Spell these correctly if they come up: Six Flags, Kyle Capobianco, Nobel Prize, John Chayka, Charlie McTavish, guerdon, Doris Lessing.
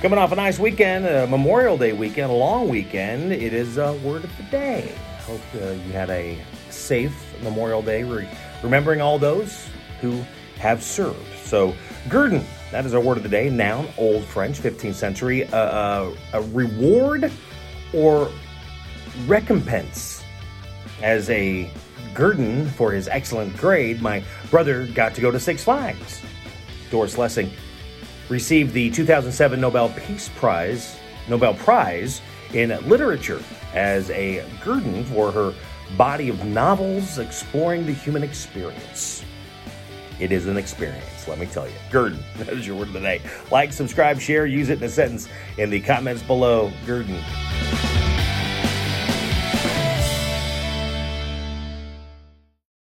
Coming off a nice weekend, a Memorial Day weekend, a long weekend, it is Word of the Day. Hope you had a safe Memorial Day, remembering all those who have served. So, guerdon, that is our word of the day, noun, Old French, 15th century, a reward or recompense. As a guerdon for his excellent grade, my brother got to go to Six Flags. Doris Lessing received the 2007 Nobel Peace Prize, Nobel Prize in Literature as a guerdon for her body of novels exploring the human experience. It is an experience, let me tell you. Guerdon, that is your word of the day. Like, subscribe, share, use it in a sentence in the comments below. Guerdon.